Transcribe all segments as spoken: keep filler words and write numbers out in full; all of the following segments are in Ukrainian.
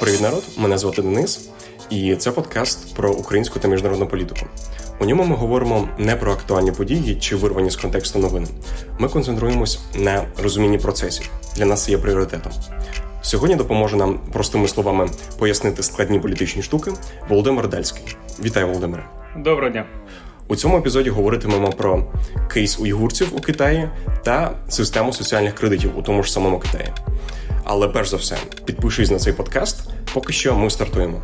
Привіт, народ! Мене звати Денис, і це подкаст про українську та міжнародну політику. У ньому ми говоримо не про актуальні події чи вирвані з контексту новини. Ми концентруємось на розумінні процесів. Для нас це є пріоритетом. Сьогодні допоможе нам простими словами пояснити складні політичні штуки Володимир Дальський. Вітаю, Володимире! Доброго дня! У цьому епізоді говоритимемо про кейс уйгурців у Китаї та систему соціальних кредитів у тому ж самому Китаї. Але перш за все, підпишись на цей подкаст, поки що ми стартуємо.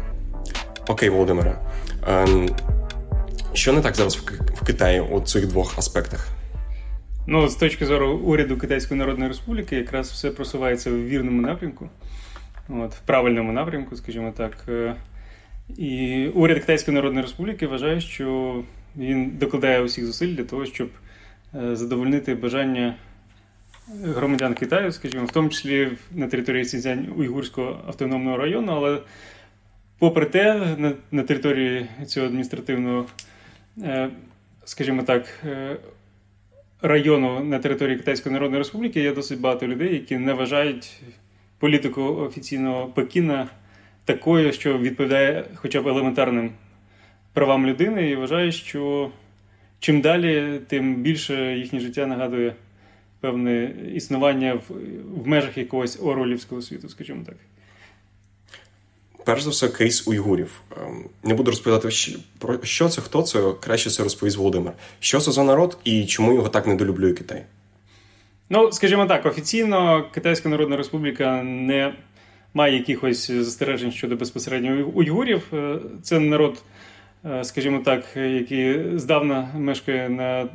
Окей, Володимире, ем, що не так зараз в, К- в Китаї у цих двох аспектах? Ну, з точки зору уряду Китайської Народної Республіки, якраз все просувається в вірному напрямку, от, в правильному напрямку, скажімо так. І уряд Китайської Народної Республіки вважає, що він докладає усіх зусиль для того, щоб задовольнити бажання громадян Китаю, скажімо, в тому числі на території Сіньцзянь Уйгурського автономного району, але попри те, на, на території цього адміністративного, скажімо так, району на території Китайської Народної Республіки є досить багато людей, які не вважають політику офіційного Пекіна такою, що відповідає хоча б елементарним правам людини, і вважають, що чим далі, тим більше їхнє життя нагадує певне існування в, в межах якогось орвелівського світу, скажімо так. Перш за все, кейс уйгурів. Не буду розповідати, про що це, хто це, краще це розповість Володимир. Що це за народ і чому його так недолюблює Китай? Ну, скажімо так, офіційно Китайська Народна Республіка не має якихось застережень щодо безпосередньо уйгурів. Це народ, скажімо так, який здавна мешкає на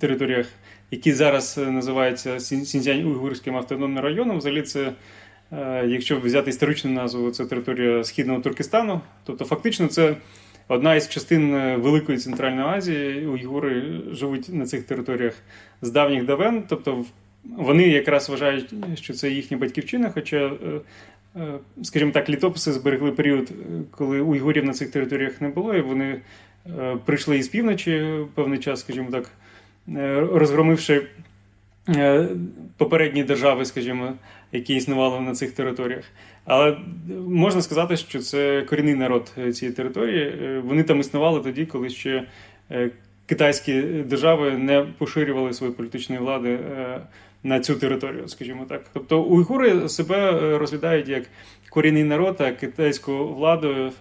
територіях, які зараз називаються Сіньцзянь Уйгурським автономним районом. Взагалі це, якщо взяти історичну назву, це територія Східного Туркестану. Тобто фактично це одна із частин Великої Центральної Азії. Уйгури живуть на цих територіях з давніх давен. Тобто вони якраз вважають, що це їхня батьківщина, хоча, скажімо так, літописи зберегли період, коли уйгурів на цих територіях не було, і вони прийшли із півночі певний час, скажімо так, розгромивши попередні держави, скажімо, які існували на цих територіях. Але можна сказати, що це корінний народ цієї території. Вони там існували тоді, коли ще китайські держави не поширювали свої політичні влади на цю територію, скажімо так. Тобто уйгури себе розглядають як корінний народ, а китайську владу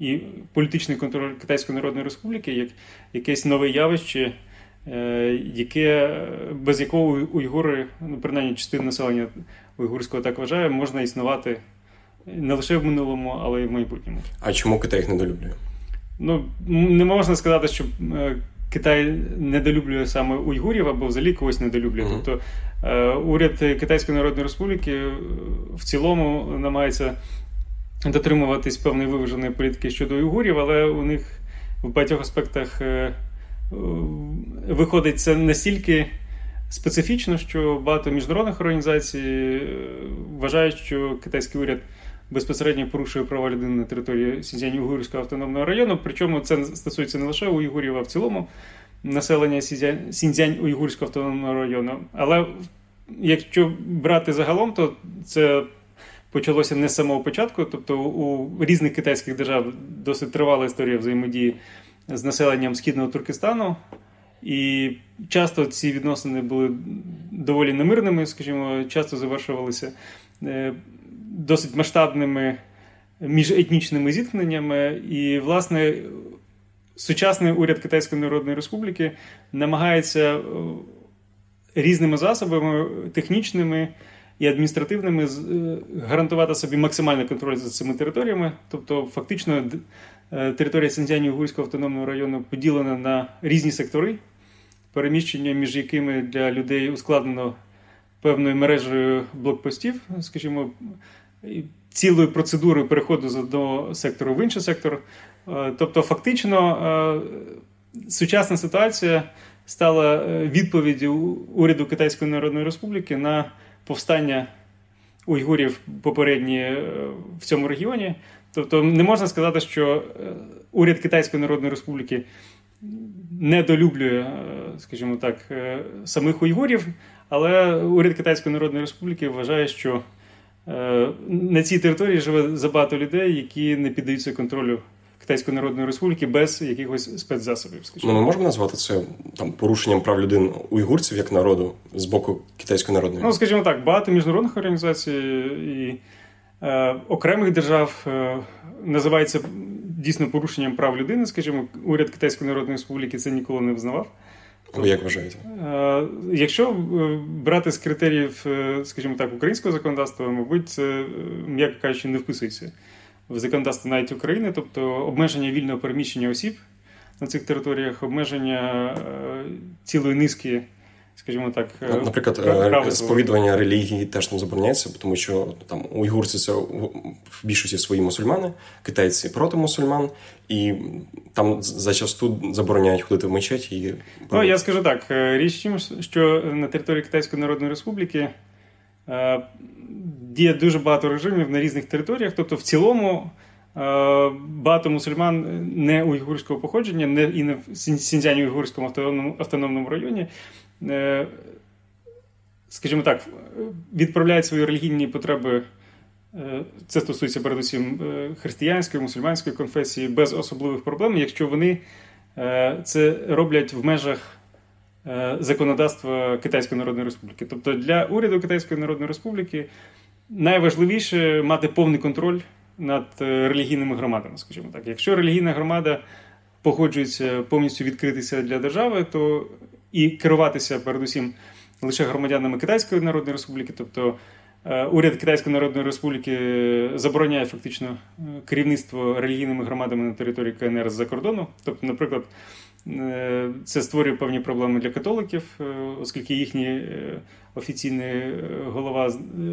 і політичний контроль Китайської Народної Республіки як якесь нове явище, яке, без якого уйгури, ну принаймні частина населення уйгурського так вважає, можна існувати не лише в минулому, але й в майбутньому. А чому Китай їх недолюблює? Ну, не можна сказати, що Китай недолюблює саме уйгурів або взагалі когось недолюблює. Mm-hmm. Тобто уряд Китайської Народної Республіки в цілому намагається дотримуватись певної виваженої політики щодо уйгурів, але у них в багатьох аспектах виходить це настільки специфічно, що багато міжнародних організацій вважають, що китайський уряд безпосередньо порушує права людини на території Сіньцзянь-Уйгурського автономного району. Причому це стосується не лише уйгурів, а в цілому населення Сіньцзянь-Уйгурського автономного району. Але якщо брати загалом, то це почалося не з самого початку. Тобто у різних китайських держав досить тривала історія взаємодії з населенням Східного Туркестану, і часто ці відносини були доволі немирними, скажімо, часто завершувалися досить масштабними міжетнічними зіткненнями. І, власне, сучасний уряд Китайської Народної Республіки намагається різними засобами технічними і адміністративними гарантувати собі максимальний контроль за цими територіями. Тобто, фактично, територія Сіньцзянь-Уйгурського автономного району поділена на різні сектори, переміщення між якими для людей ускладнено певною мережею блокпостів, скажімо, цілою процедурою переходу з одного сектору в інший сектор. Тобто, фактично, сучасна ситуація стала відповіддю уряду Китайської Народної Республіки на повстання уйгурів попередні в цьому регіоні. Тобто не можна сказати, що уряд Китайської Народної Республіки недолюблює, скажімо так, самих уйгурів, але уряд Китайської Народної Республіки вважає, що на цій території живе забагато людей, які не піддаються контролю Китайської Народної Республіки без якихось спецзасобів. Скажімо. Ну, ми можемо назвати це там порушенням прав людини уйгурців як народу з боку Китайської Народної? Ну, скажімо так, багато міжнародних організацій і е, окремих держав е, називається дійсно порушенням прав людини, скажімо, уряд Китайської Народної Республіки це ніколи не визнавав. Ви як вважаєте? Якщо брати з критеріїв, скажімо так, українського законодавства, мабуть, це, м'яко кажучи, не вписується в законодавство навіть України, тобто обмеження вільного переміщення осіб на цих територіях, обмеження цілої низки, скажімо так, наприклад, прав... сповідування релігії теж не забороняється, тому що там уйгурці це в більшості свої мусульмани, китайці проти мусульман, і там зачасту забороняють ходити в мечеті. І... Ну, я скажу так, річ в тім, що на території Китайської Народної Республіки діє дуже багато режимів на різних територіях, тобто в цілому багато мусульман не уйгурського походження, не і не в Сіньцзяні уйгурському автономному, автономному районі, скажімо так, відправляють свої релігійні потреби, це стосується передусім християнської, мусульманської конфесії, без особливих проблем, якщо вони це роблять в межах законодавства Китайської Народної Республіки. Тобто для уряду Китайської Народної Республіки найважливіше мати повний контроль над релігійними громадами, скажімо так. Якщо релігійна громада погоджується повністю відкритися для держави, то і керуватися передусім лише громадянами Китайської Народної Республіки, тобто уряд Китайської Народної Республіки забороняє фактично керівництво релігійними громадами на території КНР з-за кордону. Тобто, наприклад, це створює певні проблеми для католиків, оскільки їхній офіційний голова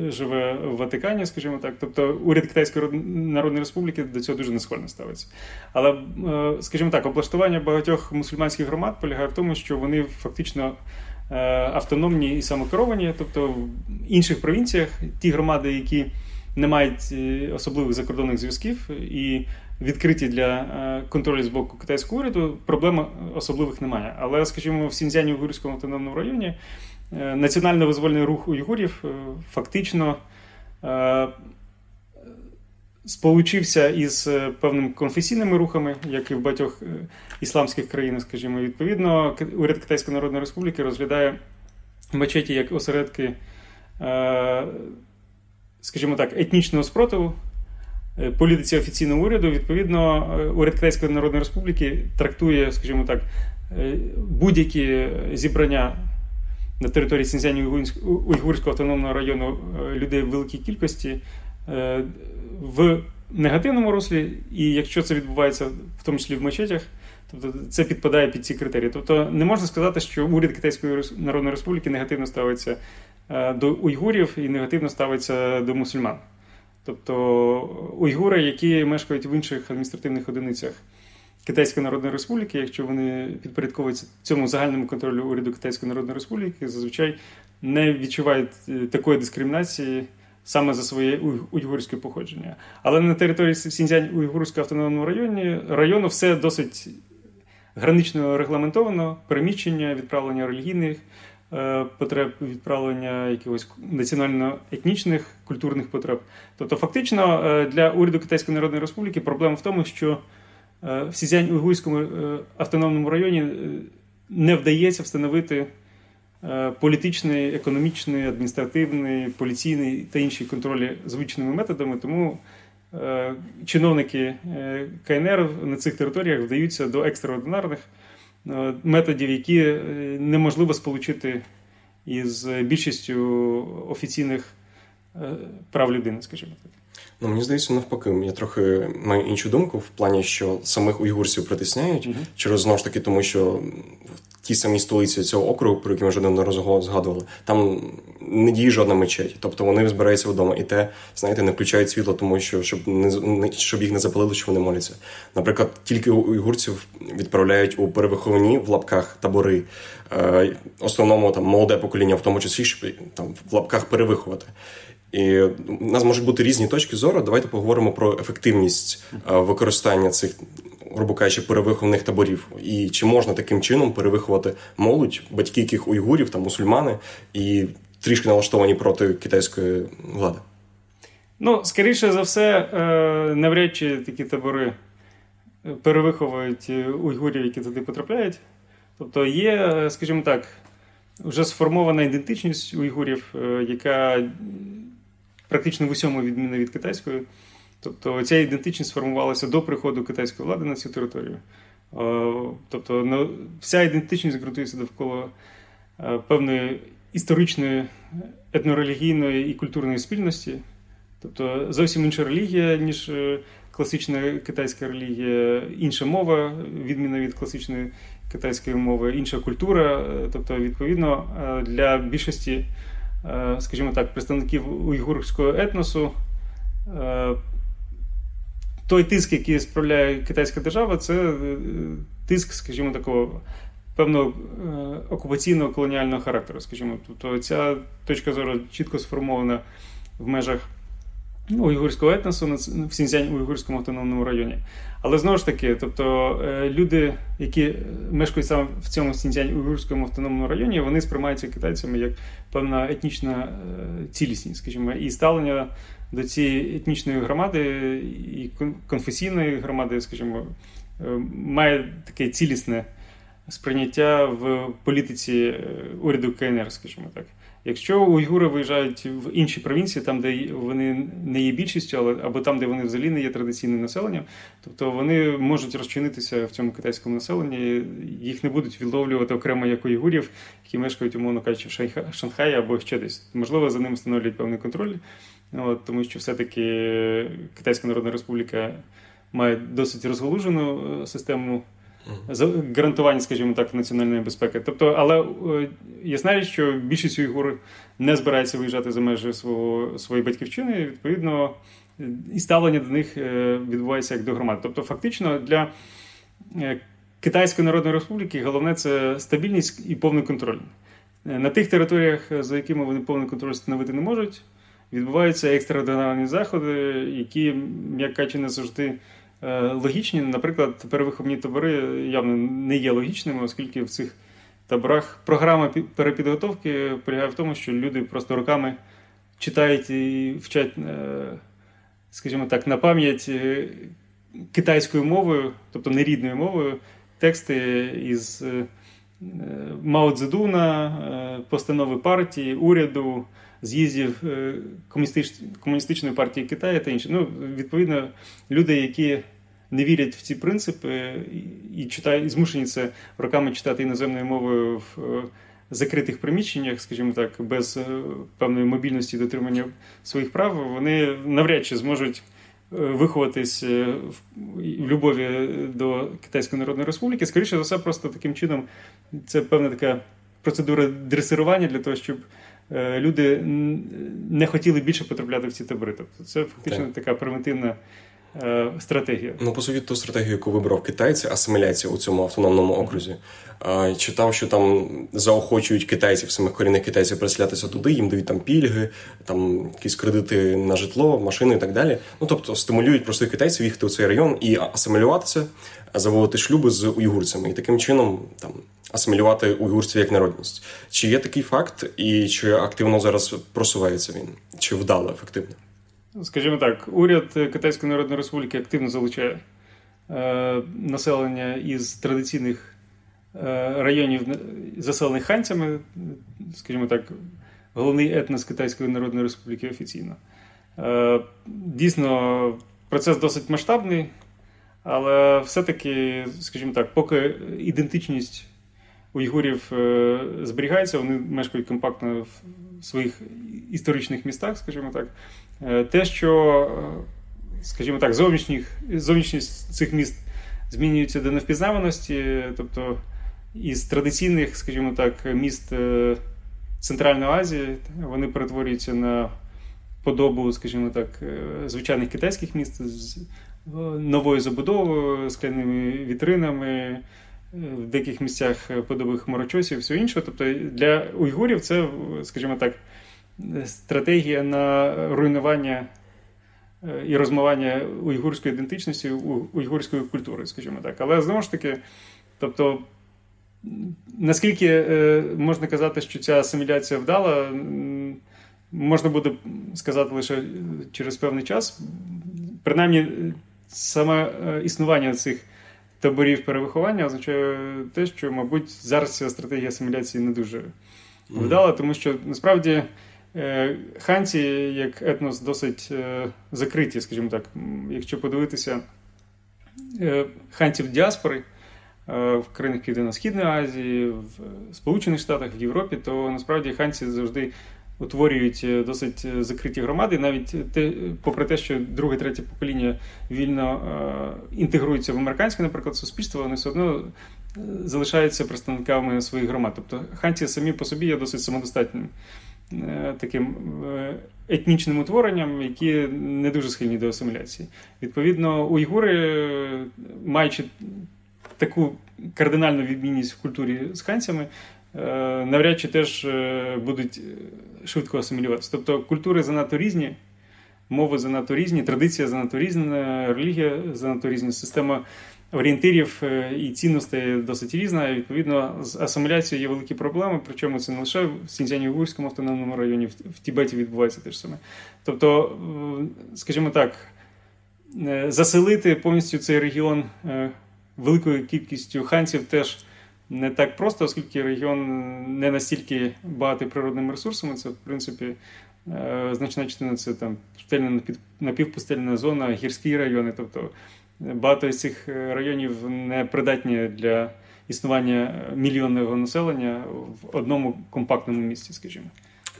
живе в Ватикані, скажімо так. Тобто уряд Китайської Народної Республіки до цього дуже несхвально ставиться. Але, скажімо так, облаштування багатьох мусульманських громад полягає в тому, що вони фактично автономні і самокеровані. Тобто в інших провінціях ті громади, які не мають особливих закордонних зв'язків і відкриті для контролю з боку китайського уряду, проблем особливих немає. Але, скажімо, в Сіньцзяні уйгурському автономному районі національно-визвольний рух уйгурів фактично сполучився із певними конфесійними рухами, як і в багатьох ісламських країнах, скажімо. Відповідно, уряд Китайської Народної Республіки розглядає мечеті як осередки, скажімо так, етнічного спротиву політиці офіційного уряду. Відповідно, уряд Китайської Народної Республіки трактує, скажімо так, будь-які зібрання на території Сіньцзяні уйгурського автономного району людей в великій кількості в негативному руслі, і якщо це відбувається в тому числі в мечетях, тобто це підпадає під ці критерії. Тобто не можна сказати, що уряд Китайської Народної Республіки негативно ставиться до уйгурів і негативно ставиться до мусульман. Тобто уйгури, які мешкають в інших адміністративних одиницях Китайської Народної Республіки, якщо вони підпорядковуються цьому загальному контролю уряду Китайської Народної Республіки, зазвичай не відчувають такої дискримінації саме за своє уйгурське походження. Але на території Сіньцзяні уйгурського автономного району, району все досить гранично регламентовано, переміщення, відправлення релігійних потреб, відправлення якихось національно-етнічних, культурних потреб. Тобто фактично для уряду Китайської Народної Республіки проблема в тому, що в Сіньцзяні-Уйгурському автономному районі не вдається встановити політичний, економічний, адміністративний, поліційний та інші контролі звичними методами, тому чиновники КНР на цих територіях вдаються до екстраординарних методів, які неможливо сполучити із більшістю офіційних прав людини, скажімо так. Ну, мені здається, навпаки, я трохи маю іншу думку в плані, що самих уйгурців притисняють, mm-hmm. через, знову ж таки, тому що в тій самій столиці цього округу, про який ми вже неодноразово згадували, там не діє жодна мечеть. Тобто вони збираються вдома і те, знаєте, не включають світло, тому що щоб не щоб їх не запалили, що вони моляться. Наприклад, тільки уйгурців відправляють у перевиховані в лапках табори, е, основному там молоде покоління, в тому числі, щоб там в лапках перевиховати. І у нас можуть бути різні точки зору. Давайте поговоримо про ефективність використання цих грубо кажучи, перевихованих таборів. І чи можна таким чином перевиховувати молодь, батьки яких уйгурів, там, мусульмани, і трішки налаштовані проти китайської влади? Ну, скоріше за все, навряд чи такі табори перевиховують уйгурів, які туди потрапляють. Тобто є, скажімо так, вже сформована ідентичність уйгурів, яка практично в усьому відмінна від китайської. Тобто ця ідентичність сформувалася до приходу китайської влади на цю територію. Тобто вся ідентичність ґрунтується довкола певної історичної, етнорелігійної і культурної спільності. Тобто зовсім інша релігія, ніж класична китайська релігія, інша мова, відмінна від класичної китайської мови, інша культура. Тобто, відповідно, для більшості, скажімо так, представників уйгурського етносу той тиск, який справляє китайська держава, це тиск, скажімо, такого певного окупаційного колоніального характеру, скажімо. Тобто ця точка зору чітко сформована в межах уйгурського етносу в Сіньцзяні, уйгурському автономному районі. Але знову ж таки, тобто люди, які мешкають саме в цьому Сіньцзяні, уйгурському автономному районі, вони сприймаються китайцями як певна етнічна цілісність, скажімо, і ставлення до цієї етнічної громади і конфесійної громади, скажімо, має таке цілісне сприйняття в політиці уряду КНР, скажімо так. Якщо уйгури виїжджають в інші провінції, там, де вони не є більшістю, але або там, де вони взагалі не є традиційним населенням, тобто вони можуть розчинитися в цьому китайському населенні, їх не будуть відловлювати окремо як уйгурів, які мешкають, умовно кажучи, в Шанхаї або ще десь. Можливо, за ними встановлюють певний контроль, от, тому що все-таки Китайська Народна Республіка має досить розгалужену систему гарантування, скажімо так, національної безпеки. Тобто, але ясна річ, що більшість уйгур не збирається виїжджати за межі свого, своєї батьківщини, відповідно, і ставлення до них відбувається як до громад. Тобто, фактично, для Китайської Народної Республіки головне – це стабільність і повний контроль. На тих територіях, за якими вони повний контроль встановити не можуть, відбуваються екстраординарні заходи, які, м'яко кажучи, не завжди логічні. Наприклад, перевиховні табори явно не є логічними, оскільки в цих таборах програма перепідготовки полягає в тому, що люди просто роками читають і вчать, скажімо так, на пам'ять китайською мовою, тобто нерідною мовою, тексти із Мао Цзедуна, постанови партії, уряду, з'їздів Комуністичної партії Китаю та інші. Ну, відповідно, люди, які не вірять в ці принципи і читають, і змушені це роками читати іноземною мовою в закритих приміщеннях, скажімо так, без певної мобільності і дотримання своїх прав, вони навряд чи зможуть виховатись в любові до Китайської Народної Республіки. Скоріше за все, просто таким чином це певна така процедура дресирування для того, щоб люди не хотіли більше потрапляти в ці табори. Тобто це фактично так. така примітивна е, стратегія. Ну, по суті, ту стратегію, яку вибрав китайці, асиміляція у цьому автономному окрузі. Е, читав, що там заохочують китайців, самих корінних китайців, переселятися туди, їм дають там пільги, там якісь кредити на житло, машини і так далі. Ну, тобто стимулюють простих китайців їхати у цей район і асимілюватися, заводити шлюби з уйгурцями. І таким чином там асимілювати уйгурців як народність. Чи є такий факт, і чи активно зараз просувається він? Чи вдало, ефективно? Скажімо так, уряд Китайської Народної Республіки активно залучає е, населення із традиційних е, районів, заселених ханцями, скажімо так, головний етнос Китайської Народної Республіки офіційно. Е, дійсно, процес досить масштабний, але все-таки, скажімо так, поки ідентичність уйгурів зберігається, вони мешкають компактно в своїх історичних містах, скажімо так. Те, що, скажімо так, зовнішність цих міст змінюється до невпізнаваності, тобто із традиційних, скажімо так, міст Центральної Азії, вони перетворюються на подобу, скажімо так, звичайних китайських міст з новою забудовою, скляними вітринами, в деяких місцях подобих хмарочосів, все інше. Тобто для уйгурів це, скажімо так, стратегія на руйнування і розмивання уйгурської ідентичності, уйгурської культури, скажімо так. Але, знову ж таки, тобто, наскільки можна казати, що ця асиміляція вдала, можна буде сказати лише через певний час. Принаймні, саме існування цих таборів перевиховання означає те, що, мабуть, зараз ця стратегія асиміляції не дуже вдала, тому що, насправді, ханці, як етнос, досить закриті, скажімо так. Якщо подивитися ханців діаспори в країнах Південно-Східної Азії, в Сполучених Штатах, в Європі, то, насправді, ханці завжди утворюють досить закриті громади, навіть те, попри те, що друге-третє покоління вільно інтегрується в американське, наприклад, суспільство, вони все одно залишаються представниками своїх громад. Тобто ханці самі по собі є досить самодостатнім таким етнічним утворенням, які не дуже схильні до асиміляції. Відповідно, уйгури, маючи таку кардинальну відмінність в культурі з ханцями, навряд чи теж будуть швидко асимілюватися. Тобто культури занадто різні, мови занадто різні, традиція занадто різна, релігія занадто різна, система орієнтирів і цінностей досить різна. Відповідно, з асиміляцією є великі проблеми, причому це не лише в Сіньцзяні-Уйгурському автономному районі, в Тібеті відбувається те ж саме. Тобто, скажімо так, заселити повністю цей регіон великою кількістю ханців теж не так просто, оскільки регіон не настільки багатий природними ресурсами. Це, в принципі, значна частина – це там пустельна, напівпустельна зона, гірські райони. Тобто багато з цих районів не придатні для існування мільйонного населення в одному компактному місці, скажімо.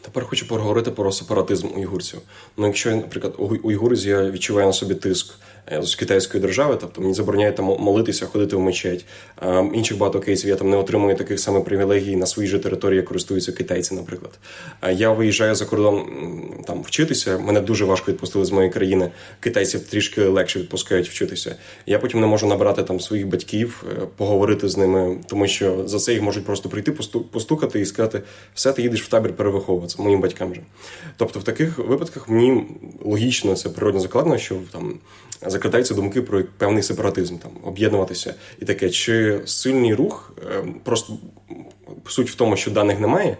Тепер хочу поговорити про сепаратизм уйгурців. Ну, якщо, наприклад, уйгурці, я відчуваю на собі тиск з китайської держави, тобто мені забороняють там молитися, ходити в мечеть. Ем, інших багато кейсів, я там не отримую таких самих привілегій на своїй же території, як користуються китайці, наприклад. Е, я виїжджаю за кордон там вчитися, мене дуже важко відпустили з моєї країни, китайців трішки легше відпускають вчитися. Я потім не можу набрати там своїх батьків, поговорити з ними, тому що за це їх можуть просто прийти, постукати і сказати, все, ти їдеш в табір перевиховуватися, моїм батькам же. Тобто в таких випадках мені логічно, це природно закладно, що там закладаються думки про певний сепаратизм, там об'єднуватися і таке. Чи сильний рух, просто суть в тому, що даних немає,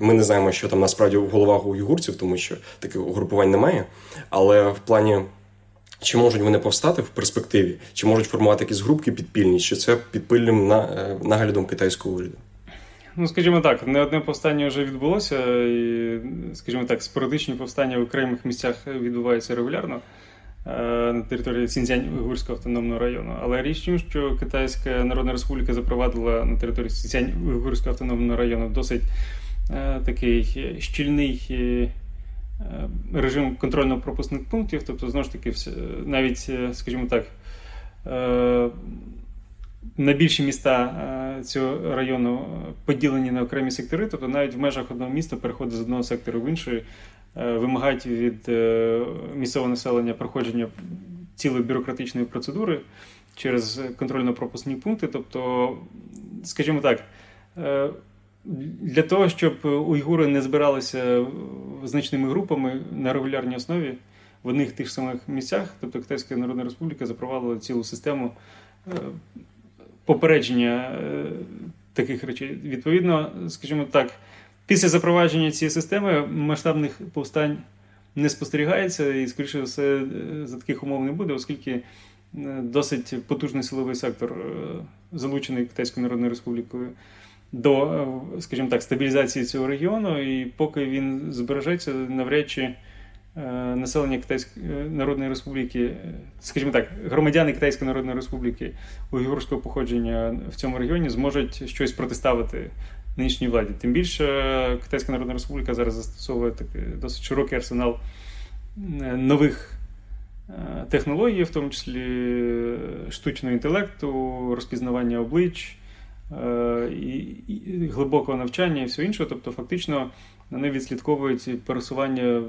ми не знаємо, що там насправді в головах уйгурців, тому що таких угрупувань немає, але в плані, чи можуть вони повстати в перспективі, чи можуть формувати якісь групки підпільні, чи це під пильним наглядом китайського уряду? Ну, скажімо так, не одне повстання вже відбулося, і, скажімо так, спорадичні повстання в окремих місцях відбуваються регулярно на території Сіньцзян-Уйгурського автономного району. Але річ в тім, що Китайська Народна Республіка запровадила на території Сіньцзян-Уйгурського автономного району досить е, такий щільний е, режим контрольно-пропускних пунктів. Тобто, знову ж таки, навіть, скажімо так, е, найбільші міста цього району поділені на окремі сектори, тобто навіть в межах одного міста переходи з одного сектору в інший вимагають від місцевого населення проходження цілої бюрократичної процедури через контрольно-пропускні пункти. Тобто, скажімо так, для того, щоб уйгури не збиралися значними групами на регулярній основі в одних тих самих місцях, тобто Китайська Народна Республіка запровадила цілу систему попередження таких речей. Відповідно, скажімо так, після запровадження цієї системи масштабних повстань не спостерігається і, скоріше все, за таких умов не буде, оскільки досить потужний силовий сектор, залучений Китайською Народною Республікою, до, скажімо так, стабілізації цього регіону, і поки він збережеться, навряд чи населення Китайської Народної Республіки, скажімо так, громадяни Китайської Народної Республіки уйгурського походження в цьому регіоні зможуть щось протиставити нинішній владі. Тим більше Китайська Народна Республіка зараз застосовує такий досить широкий арсенал нових технологій, в тому числі штучного інтелекту, розпізнавання облич, і глибокого навчання і все інше. Тобто фактично вони відслідковують пересування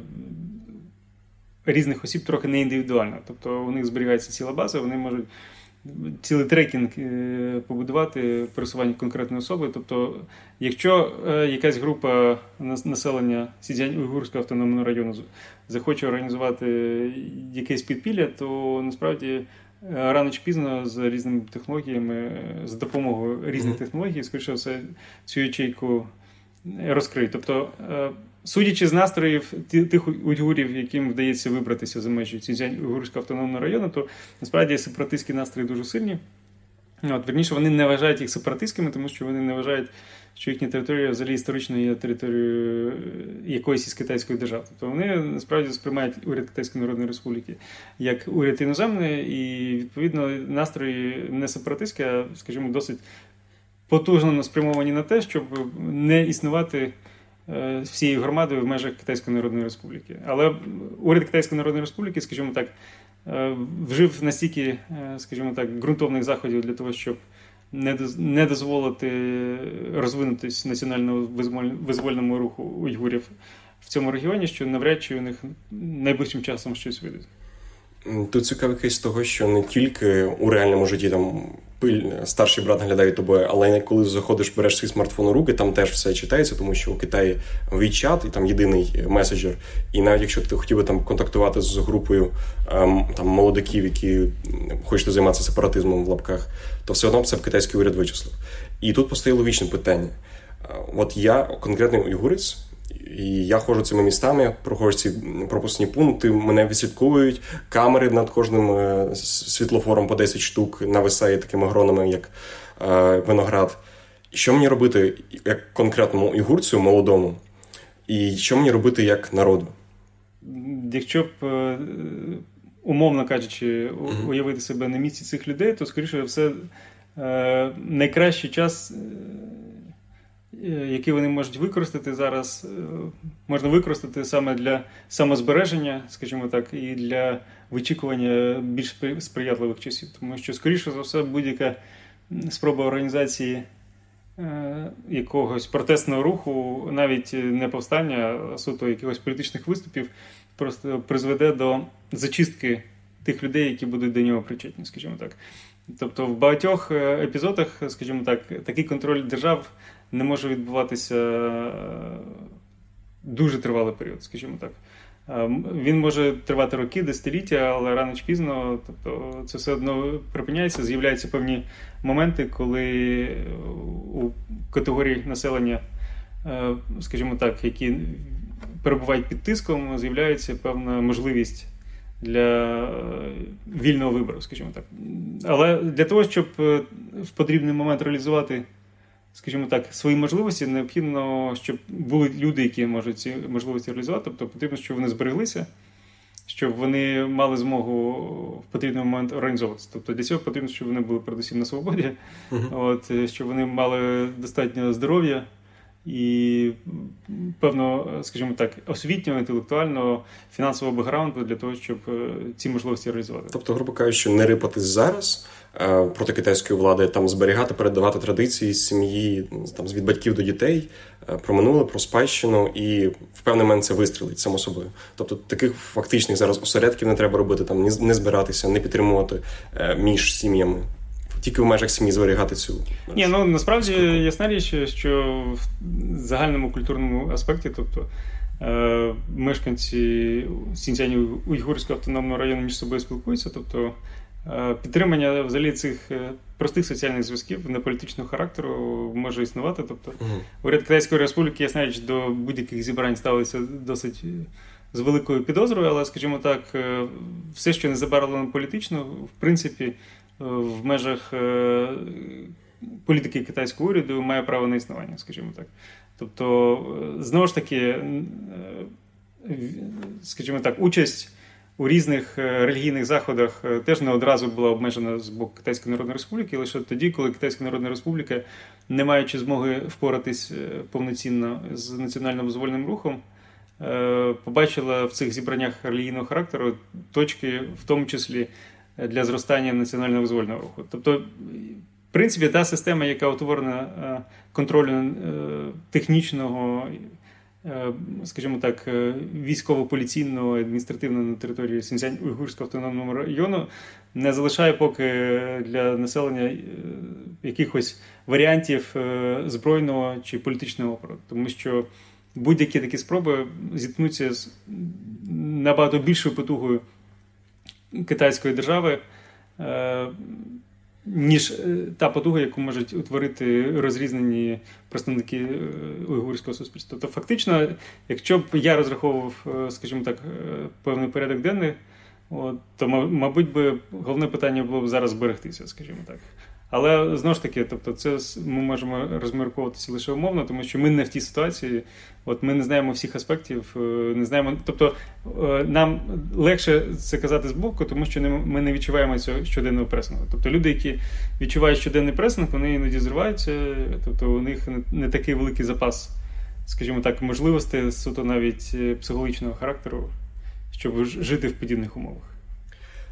різних осіб трохи не індивідуально. Тобто у них зберігається ціла база, вони можуть цілий трекінг побудувати пересування конкретної особи. Тобто, якщо якась група населення Сіньцзянь-Уйгурського автономного району захоче організувати якесь підпілля, то насправді рано чи пізно з різними технологіями, за допомогою різних mm-hmm. технологій, скоріше все, цю ячейку розкриють. Тобто, судячи з настроїв тих уйгурів, яким вдається вибратися за межі Сіньцзянь-Уйгурського автономного району, то насправді сепаратистські настрої дуже сильні. От, верніше, вони не вважають їх сепаратистськими, тому що вони не вважають, що їхня територія взагалі історично є територією якоїсь із китайської держави. Тобто вони насправді сприймають уряд Китайської Народної Республіки як уряд іноземний, і відповідно настрої не сепаратистські, а, скажімо, досить потужно спрямовані на те, щоб не існувати всією громадою в межах Китайської Народної Республіки. Але уряд Китайської Народної Республіки, скажімо так, вжив настільки, скажімо так, ґрунтовних заходів для того, щоб не дозволити розвинутись національному визвольному руху уйгурів в цьому регіоні, що навряд чи у них найближчим часом щось вийде. Тут цікавий кейс того, що не тільки у реальному житті там старший брат наглядає тебе, але коли заходиш, береш свій смартфон у руки, там теж все читається, тому що у Китаї WeChat, і там єдиний меседжер, і навіть якщо ти хотів би там контактувати з групою там молодиків, які хочуть займатися сепаратизмом в лапках, то все одно це в китайський уряд вичислив. І тут постає логічне питання. От я конкретний уйгурець, і я ходжу цими містами, проходжу ці пропускні пункти, мене відслідковують, камери над кожним світлофором по десять штук нависає такими гронами, як е, виноград. І що мені робити як конкретному уйгурцю, молодому? І що мені робити як народу? Якщо б, умовно кажучи, уявити себе на місці цих людей, то, скоріше все, е, найкращий час, які вони можуть використати зараз, можна використати саме для самозбереження, скажімо так, і для вичікування більш сприятливих часів. Тому що, скоріше за все, будь-яка спроба організації якогось протестного руху, навіть не повстання, а суто якихось політичних виступів, просто призведе до зачистки тих людей, які будуть до нього причетні, скажімо так. Тобто в багатьох епізодах, скажімо так, такий контроль держав не може відбуватися дуже тривалий період, скажімо так. Він може тривати роки, десятиліття, але рано чи пізно, тобто це все одно припиняється, з'являються певні моменти, коли у категорії населення, скажімо так, які перебувають під тиском, з'являється певна можливість для вільного вибору, скажімо так. Але для того, щоб в потрібний момент реалізувати, скажімо так, свої можливості, необхідно, щоб були люди, які можуть ці можливості реалізувати. Тобто потрібно, щоб вони збереглися, щоб вони мали змогу в потрібний момент організовуватися. Тобто для цього потрібно, щоб вони були передусім на свободі, uh-huh. от, щоб вони мали достатньо здоров'я і, певно, скажімо так, освітнього, інтелектуального, фінансового бекграунду для того, щоб ці можливості реалізувати. Тобто, грубо кажучи, не рипатись зараз проти китайської влади, там зберігати, передавати традиції з сім'ї, там від батьків до дітей, про минуле, про спадщину, і в певний момент це вистрілить само собою. Тобто таких фактичних зараз осередків не треба робити, там не збиратися, не підтримувати між сім'ями. Тільки в межах сім'ї зберігати цю... Ні, ну, насправді, ясна річ, що в загальному культурному аспекті, тобто е- мешканці Сіньцзянь-Уйгурського автономного району між собою спілкуються, тобто е- підтримання, взагалі, цих простих соціальних зв'язків неполітичного характеру може існувати, тобто mm-hmm. уряд Китайської Республіки, ясна річ, до будь-яких зібрань ставиться досить з великою підозрою, але, скажімо так, все, що не забарвлено політично, в принципі, в межах політики китайського уряду має право на існування, скажімо так. Тобто, знову ж таки, скажімо так, участь у різних релігійних заходах теж не одразу була обмежена з боку Китайської Народної Республіки, лише тоді, коли Китайська Народна Республіка, не маючи змоги впоратись повноцінно з національно-визвольним рухом, побачила в цих зібраннях релігійного характеру точки, в тому числі, для зростання національно-визвольного руху. Тобто, в принципі, та система, яка утворена контролю технічного скажімо так, військово-поліційного адміністративного на території Сіньцзянь-Уйгурського автономного району не залишає поки для населення якихось варіантів збройного чи політичного опору, тому що будь-які такі спроби зіткнуться з набагато більшою потугою китайської держави, ніж та потуга, яку можуть утворити розрізнені представники уйгурського суспільства. Тобто фактично, якщо б я розраховував, скажімо так, певний порядок денний, то, мабуть, би головне питання було б зараз зберегтися, скажімо так. Але, знову ж таки, тобто, це ми можемо розмірковуватися лише умовно, тому що ми не в тій ситуації, от ми не знаємо всіх аспектів, не знаємо, тобто нам легше це казати збоку, тому що ми не відчуваємо цього щоденного пресингу. Тобто люди, які відчувають щоденний пресинг, вони іноді зриваються, тобто у них не такий великий запас, скажімо так, можливостей, суто навіть психологічного характеру, щоб жити в подібних умовах.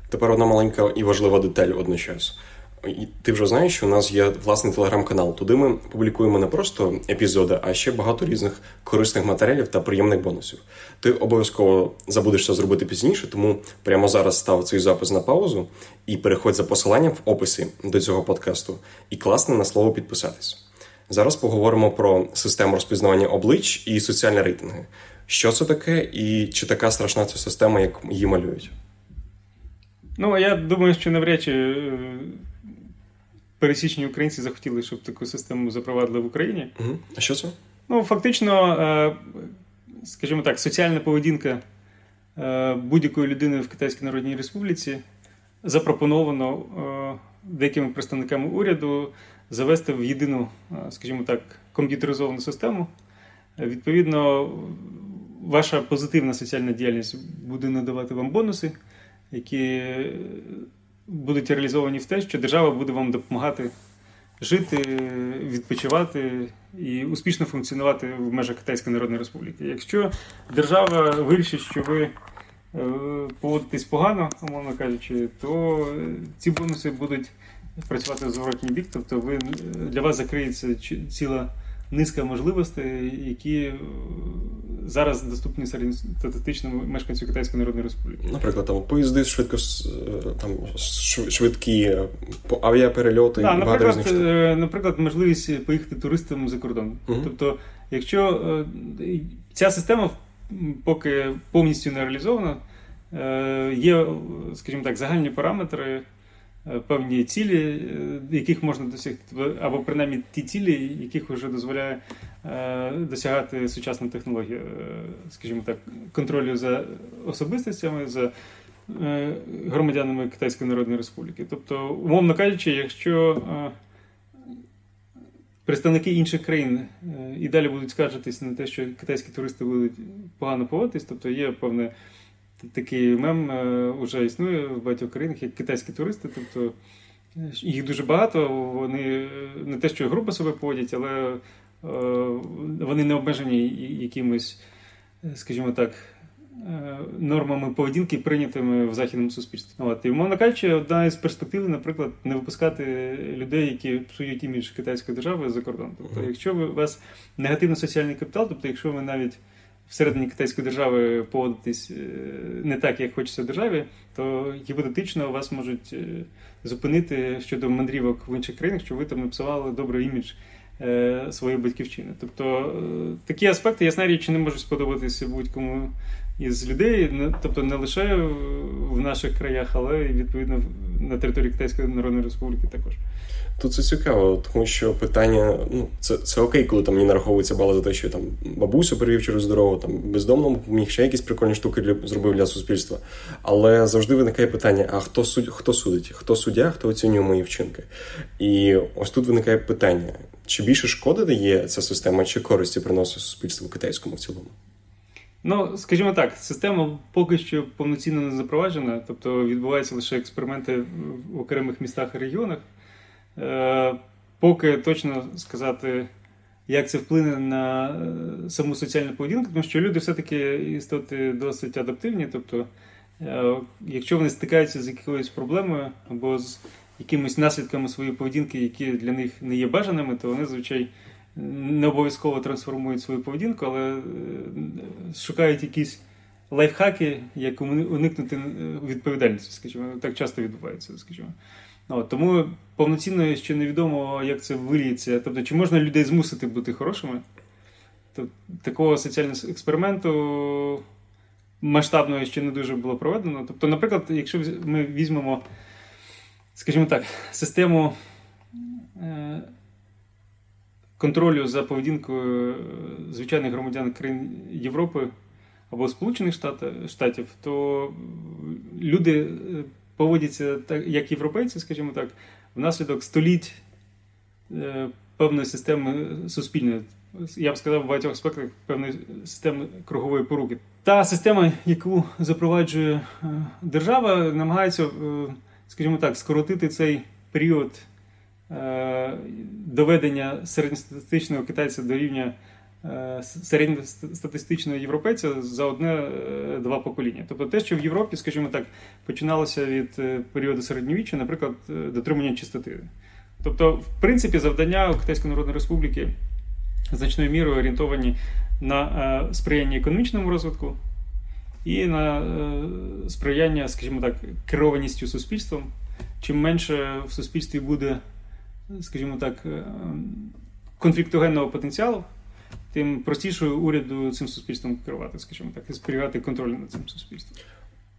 Тепер одна маленька і важлива деталь одночасно. І ти вже знаєш, що у нас є власний телеграм-канал. Туди ми публікуємо не просто епізоди, а ще багато різних корисних матеріалів та приємних бонусів. Ти обов'язково забудеш це зробити пізніше, тому прямо зараз став цей запис на паузу і переходь за посиланням в описі до цього подкасту і класне на слово підписатись. Зараз поговоримо про систему розпізнавання облич і соціальні рейтинги. Що це таке і чи така страшна ця система, як її малюють? Ну, я думаю, що навряд чи пересічні українці захотіли, щоб таку систему запровадили в Україні. Угу. А що це? Ну, фактично, скажімо так, соціальна поведінка будь-якої людини в Китайській Народній Республіці запропоновано деякими представниками уряду завести в єдину, скажімо так, комп'ютеризовану систему. Відповідно, ваша позитивна соціальна діяльність буде надавати вам бонуси, які будуть реалізовані в те, що держава буде вам допомагати жити, відпочивати і успішно функціонувати в межах Китайської Народної Республіки. Якщо держава вирішить, що ви поводитесь погано, умовно кажучи, то ці бонуси будуть працювати в зворотній бік, тобто ви, для вас закриється ціла низка можливостей, які зараз доступні середньостатистичному мешканцю Китайської Народної Республіки. Наприклад, там поїзди, швидко там швидкі авіаперельоти, да, багато різних штук. Наприклад, можливість поїхати туристам за кордон. Угу. Тобто, якщо ця система поки повністю не реалізована, є, скажімо так, загальні параметри, певні цілі, яких можна досягти, або принаймні ті цілі, яких вже дозволяє досягати сучасна технологія, скажімо так, контролю за особистостями, за громадянами Китайської Народної Республіки. Тобто, умовно кажучи, якщо представники інших країн і далі будуть скаржитися на те, що китайські туристи будуть погано поводитись, тобто є певне такий мем вже існує в багатьох країнах, як китайські туристи, тобто їх дуже багато, вони не те, що грубо себе поводять, але вони не обмежені якимось, скажімо так, нормами поведінки, прийнятими в західному суспільстві. От. І, умовно кажучи, одна із перспектив, наприклад, не випускати людей, які псують імідж китайської держави за кордон. Тобто, якщо у вас негативний соціальний капітал, тобто, якщо ви навіть всередині китайської держави поводитись не так, як хочеться в державі, то гіпотетично вас можуть зупинити щодо мандрівок в інших країнах, що ви там написали добрий імідж своєї батьківщини. Тобто такі аспекти, ясна річ, не можуть сподобатися будь-кому із людей, тобто не лише в наших краях, але й відповідно на території Китайської Народної Республіки також. Тут це цікаво, тому що питання, ну, це, це окей, коли там не нараховуються бали за те, що я там бабусю перевів через дорогу, там бездомному поміг, ще якісь прикольні штуки для, зробив для суспільства. Але завжди виникає питання, а хто, суд, хто судить? Хто суддя, хто оцінює мої вчинки? І ось тут виникає питання, чи більше шкоди дає ця система, чи користі приносить суспільству китайському в цілому? Ну, скажімо так, система поки що повноцінно не запроваджена, тобто відбуваються лише експерименти в окремих містах і регіонах. Поки точно сказати, як це вплине на саму соціальну поведінку, тому що люди все-таки істоти досить адаптивні, тобто якщо вони стикаються з якоюсь проблемою або з якимись наслідками своєї поведінки, які для них не є бажаними, то вони, звичайно, не обов'язково трансформують свою поведінку, але шукають якісь лайфхаки, як уникнути відповідальності, скажімо, так часто відбувається, скажімо. От, тому повноцінно ще невідомо, як це виліється. Тобто, чи можна людей змусити бути хорошими? Тобто, такого соціального експерименту масштабного ще не дуже було проведено. Тобто, наприклад, якщо ми візьмемо, скажімо так, систему контролю за поведінкою звичайних громадян країн Європи або Сполучених Штатів, то люди поводяться так, як європейці, скажімо так, внаслідок століть певної системи суспільної. Я б сказав, в багатьох аспектах певної системи кругової поруки. Та система, яку запроваджує держава, намагається, скажімо так, скоротити цей період доведення середньостатистичного китайця до рівня середньостатистичного європейця за одне-два покоління. Тобто те, що в Європі, скажімо так, починалося від періоду середньовіччя, наприклад, дотримання чистоти. Тобто, в принципі, завдання у Китайської Народної Республіки значною мірою орієнтовані на сприяння економічному розвитку і на сприяння, скажімо так, керованістю суспільством. Чим менше в суспільстві буде, скажімо так, конфліктогенного потенціалу, тим простіше уряду цим суспільством керувати, скажімо так, і сприяти контролю над цим суспільством.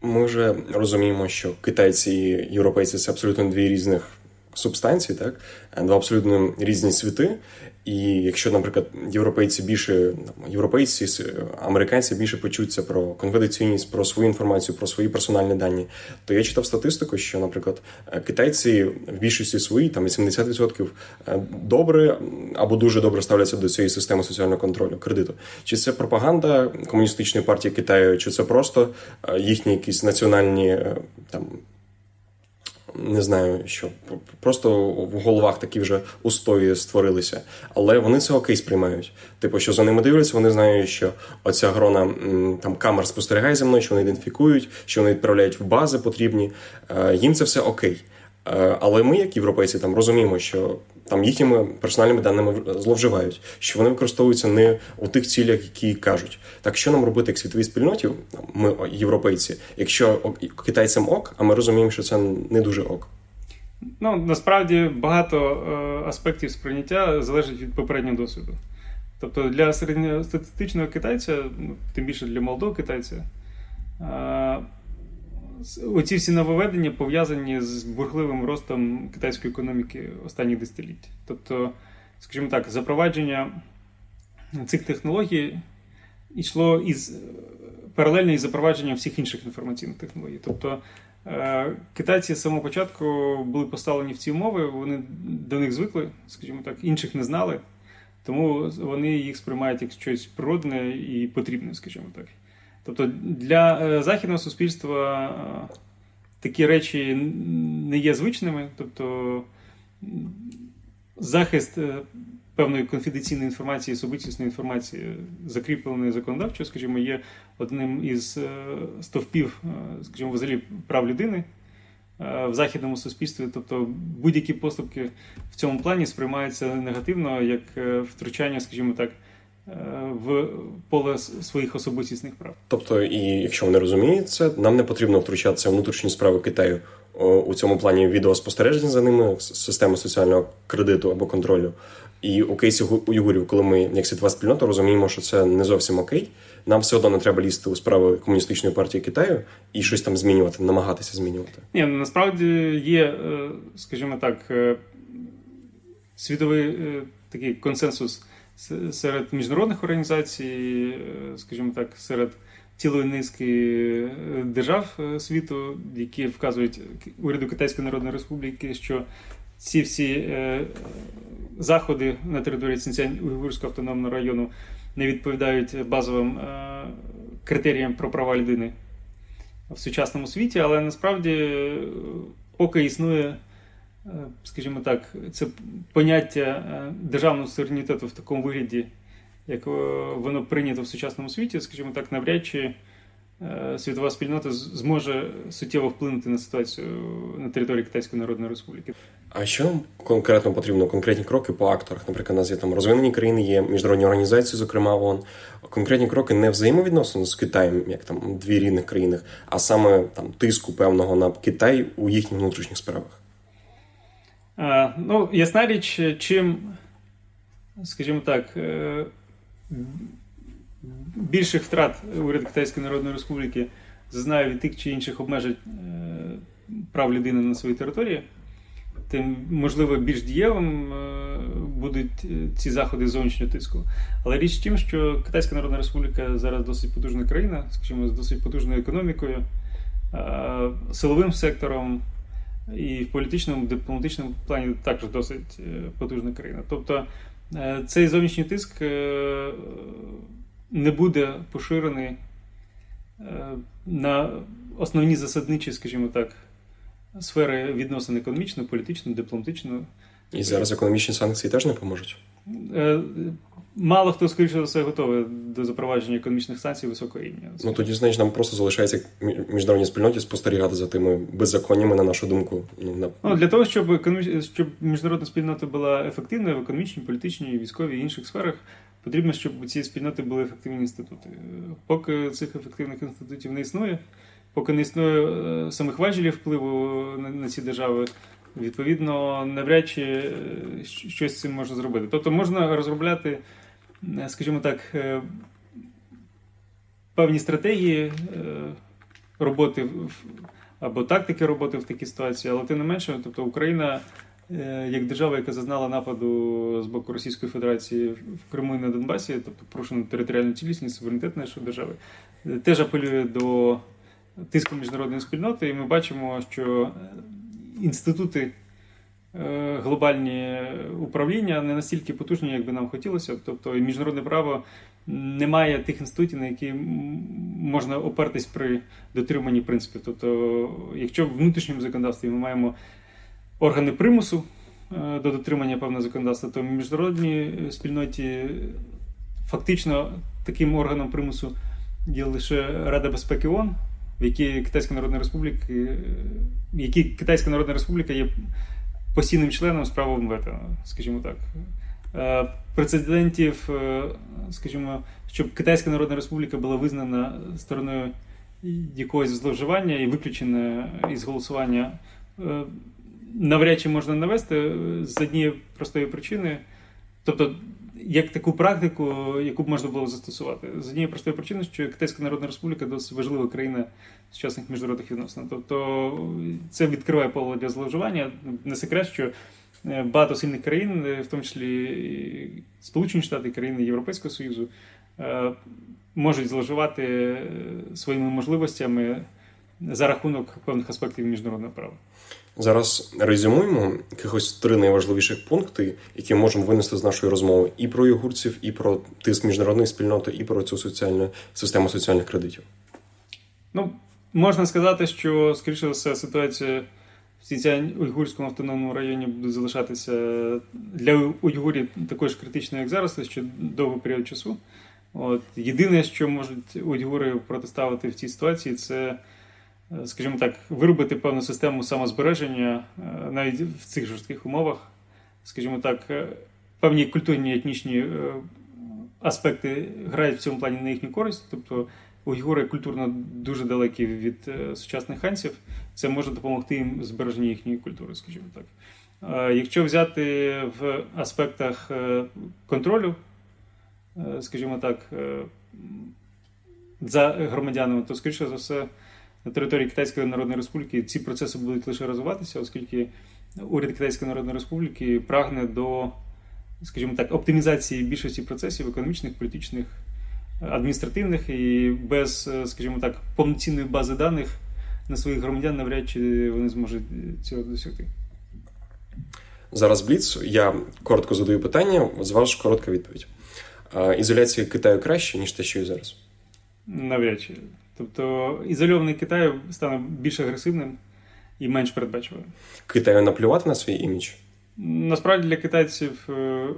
Ми вже розуміємо, що китайці і європейці – це абсолютно дві різних субстанції, так? Два абсолютно різні світи. І якщо, наприклад, європейці більше, європейці, американці більше почуться про конфіденційність, про свою інформацію, про свої персональні дані, то я читав статистику, що, наприклад, китайці в більшості свої, там вісімдесят відсотків добре або дуже добре ставляться до цієї системи соціального контролю, кредиту. Чи це пропаганда Комуністичної партії Китаю, чи це просто їхні якісь національні там, не знаю, що просто в головах такі вже устої створилися. Але вони це окей сприймають. Типу, що за ними дивляться, вони знають, що оця грона там камер спостерігає за мною, що вони ідентифікують, що вони відправляють в бази потрібні. Їм це все окей. Але ми, як європейці, там розуміємо, що там їхніми персональними даними зловживають, що вони використовуються не у тих цілях, які кажуть. Так що нам робити як світовій спільноті, ми, європейці, якщо китайцям ок, а ми розуміємо, що це не дуже ок? Ну, насправді, багато аспектів сприйняття залежить від попереднього досвіду. Тобто для середньостатистичного китайця, тим більше для молодого китайця, оці всі нововведення пов'язані з бурхливим ростом китайської економіки останніх десятиліть. Тобто, скажімо так, запровадження цих технологій йшло із паралельно із запровадженням всіх інших інформаційних технологій. Тобто, китайці з самого початку були поставлені в ці умови, вони до них звикли, скажімо так, інших не знали, тому вони їх сприймають як щось природне і потрібне, скажімо так. Тобто для західного суспільства такі речі не є звичними. Тобто захист певної конфіденційної інформації, особистісної інформації, закріпленої законодавчо, скажімо, є одним із стовпів, скажімо, взагалі прав людини в західному суспільстві. Тобто будь-які поступки в цьому плані сприймаються негативно, як втручання, скажімо так, в поле своїх особистісних прав. Тобто, і якщо вони розуміють це, нам не потрібно втручатися в внутрішні справи Китаю у цьому плані відеоспостереження за ними, системи соціального кредиту або контролю. І у кейсі уйгурів, коли ми, як світова спільнота, розуміємо, що це не зовсім окей, нам все одно не треба лізти у справи Комуністичної партії Китаю і щось там змінювати, намагатися змінювати. Ні, насправді є, скажімо так, світовий такий консенсус серед міжнародних організацій, скажімо так, серед цілої низки держав світу, які вказують уряду Китайської Народної Республіки, що ці всі заходи на території Цінцянь Уйгурського автономного району не відповідають базовим критеріям про права людини в сучасному світі, але насправді поки існує, скажімо так, це поняття державного суверенітету в такому вигляді, як воно прийнято в сучасному світі, скажімо так, навряд чи світова спільнота зможе суттєво вплинути на ситуацію на території Китайської Народної Республіки. А що конкретно потрібно? Конкретні кроки по акторах? Наприклад, у нас є там розвинені країни, є міжнародні організації, зокрема ООН. Конкретні кроки не взаємовідносин з Китаєм, як там дві рідних країни, а саме там тиску певного на Китай у їхніх внутрішніх справах. А, ну, ясна річ, чим, скажімо так, більших втрат уряд Китайської Народної Республіки зазнає від тих чи інших обмежень прав людини на своїй території, тим, можливо, більш дієвим будуть ці заходи зовнішнього тиску. Але річ в тім, що Китайська Народна Республіка зараз досить потужна країна, скажімо, з досить потужною економікою, силовим сектором і в політичному, дипломатичному плані також досить потужна країна. Тобто цей зовнішній тиск не буде поширений на основні засадничі, скажімо так, сфери відносин економічно, політично, дипломатично. І зараз економічні санкції теж не поможуть? Мало хто, скоріше за все, готовий до запровадження економічних санкцій високого рівня. Ну тоді, значить, нам просто залишається міжнародній спільноті спостерігати за тими беззаконнями, на нашу думку. На... Ну, для того, щоб, економіч... щоб міжнародна спільнота була ефективною в економічній, політичній, військовій і інших сферах, потрібно, щоб у цій спільноті були ефективні інститути. Поки цих ефективних інститутів не існує, поки не існує самих важелів впливу на ці держави, відповідно, навряд чи щось з цим можна зробити. Тобто можна розробляти, скажімо так, певні стратегії роботи або тактики роботи в такій ситуації, але тим не менше, тобто Україна як держава, яка зазнала нападу з боку Російської Федерації в Криму і на Донбасі, тобто порушена територіальна цілісність, суверенітет нашої держави, теж апелює до тиску міжнародної спільноти, і ми бачимо, що інститути глобальні управління не настільки потужні, як би нам хотілося. Тобто міжнародне право не має тих інститутів, на які можна опертись при дотриманні принципів. Тобто, якщо в внутрішньому законодавстві ми маємо органи примусу до дотримання певного законодавства, то в міжнародній спільноті фактично таким органом примусу є лише Рада безпеки ООН, в якій Китайська Народна Республіка, в якій Китайська Народна Республіка є постійним членом з правом вето, скажімо так. Прецедентів, скажімо, щоб Китайська Народна Республіка була визнана стороною якогось зловживання і виключена із голосування, навряд чи можна навести з однієї простої причини, тобто як таку практику, яку б можна було застосувати. З однієї простої причини, що Китайська Народна Республіка досить важлива країна сучасних міжнародних відносин. Тобто це відкриває поле для зловживання. Не секрет, що багато сильних країн, в тому числі Сполучені Штати, країни Європейського Союзу, можуть зловживати своїми можливостями за рахунок певних аспектів міжнародного права. Зараз резюмуємо якихось три найважливіших пункти, які можемо винести з нашої розмови і про уйгурців, і про тиск міжнародної спільноти, і про цю соціальну систему соціальних кредитів. Ну, можна сказати, що, скоріше за все, ситуація в Сіньцзян-Уйгурському автономному районі буде залишатися для уйгурів також критичною, як зараз, ще довгий період часу. От. Єдине, що можуть уйгури протиставити в цій ситуації, це, скажімо так, виробити певну систему самозбереження навіть в цих жорстких умовах, скажімо так, певні культурні, етнічні аспекти грають в цьому плані на їхню користь, тобто уйгури культурно дуже далекі від сучасних ханців, це може допомогти їм в збереженні їхньої культури, скажімо так. Якщо взяти в аспектах контролю, скажімо так, за громадянами, то, скоріше за все, на території Китайської Народної Республіки ці процеси будуть лише розвиватися, оскільки уряд Китайської Народної Республіки прагне до, скажімо так, оптимізації більшості процесів економічних, політичних, адміністративних, і без, скажімо так, повноцінної бази даних на своїх громадян навряд чи вони зможуть цього досягти. Зараз Бліц. Я коротко задаю питання, з вас коротка відповідь. Ізоляція Китаю краще, ніж те, що і зараз? Навряд чи. Тобто ізольований Китай стане більш агресивним і менш передбачуваним. Китаю наплювати на свій імідж? Насправді для китайців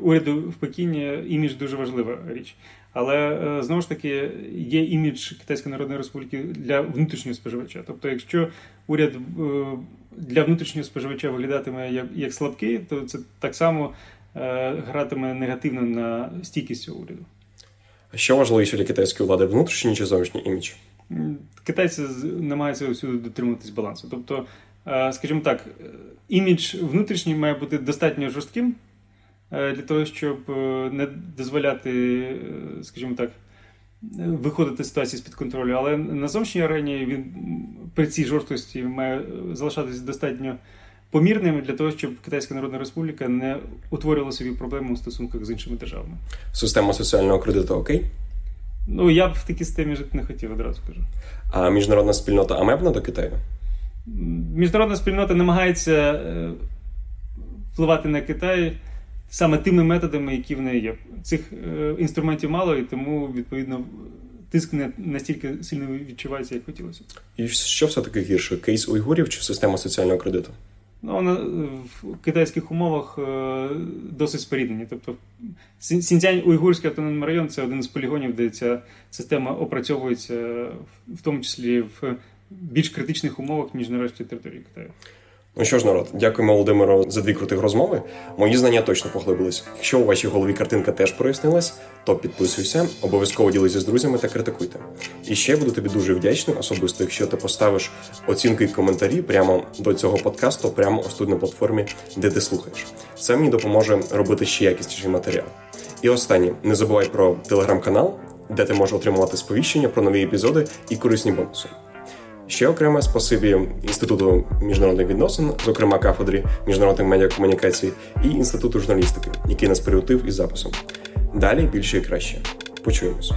уряду в Пекіні імідж дуже важлива річ. Але, знову ж таки, є імідж Китайської Народної Республіки для внутрішнього споживача. Тобто, якщо уряд для внутрішнього споживача виглядатиме як слабкий, то це так само гратиме негативно на стійкість цього уряду. А що важливіше для китайської влади – внутрішній чи зовнішній імідж? Китайці намагаються всюди дотримуватись балансу. Тобто, скажімо так, імідж внутрішній має бути достатньо жорстким для того, щоб не дозволяти, скажімо так, виходити з ситуації з-під контролю. Але на зовнішній арені він при цій жорсткості має залишатися достатньо помірним для того, щоб Китайська Народна Республіка не утворювала собі проблеми у стосунках з іншими державами. Система соціального кредиту окей? Ну, я б в такій системі жити не хотів, одразу кажу. А міжнародна спільнота амебна до Китаю? Міжнародна спільнота намагається впливати на Китай саме тими методами, які в неї є. Цих інструментів мало, і тому, відповідно, тиск не настільки сильно відчувається, як хотілося. І що все-таки гірше? Кейс уйгурів чи система соціального кредиту? Ну, вона в китайських умовах досить споріднені. Тобто, Сіньцзянь, Уйгурський автономний район – це один з полігонів, де ця система опрацьовується, в тому числі в більш критичних умовах, ніж на решті території Китаю. Ну що ж, народ, дякуємо Володимиру за дві крутих розмови. Мої знання точно поглибились. Якщо у вашій голові картинка теж прояснилась, то підписуйся, обов'язково ділися з друзями та критикуйте. І ще буду тобі дуже вдячний, особисто, якщо ти поставиш оцінки і коментарі прямо до цього подкасту, прямо ось тут на платформі, де ти слухаєш. Це мені допоможе робити ще якісніший матеріал. І останнє, не забувай про телеграм-канал, де ти можеш отримувати сповіщення про нові епізоди і корисні бонуси. Ще окремо спасибі Інституту міжнародних відносин, зокрема кафедрі міжнародних медіакомунікацій і Інституту журналістики, який нас приютив із записом. Далі більше і краще. Почуємось.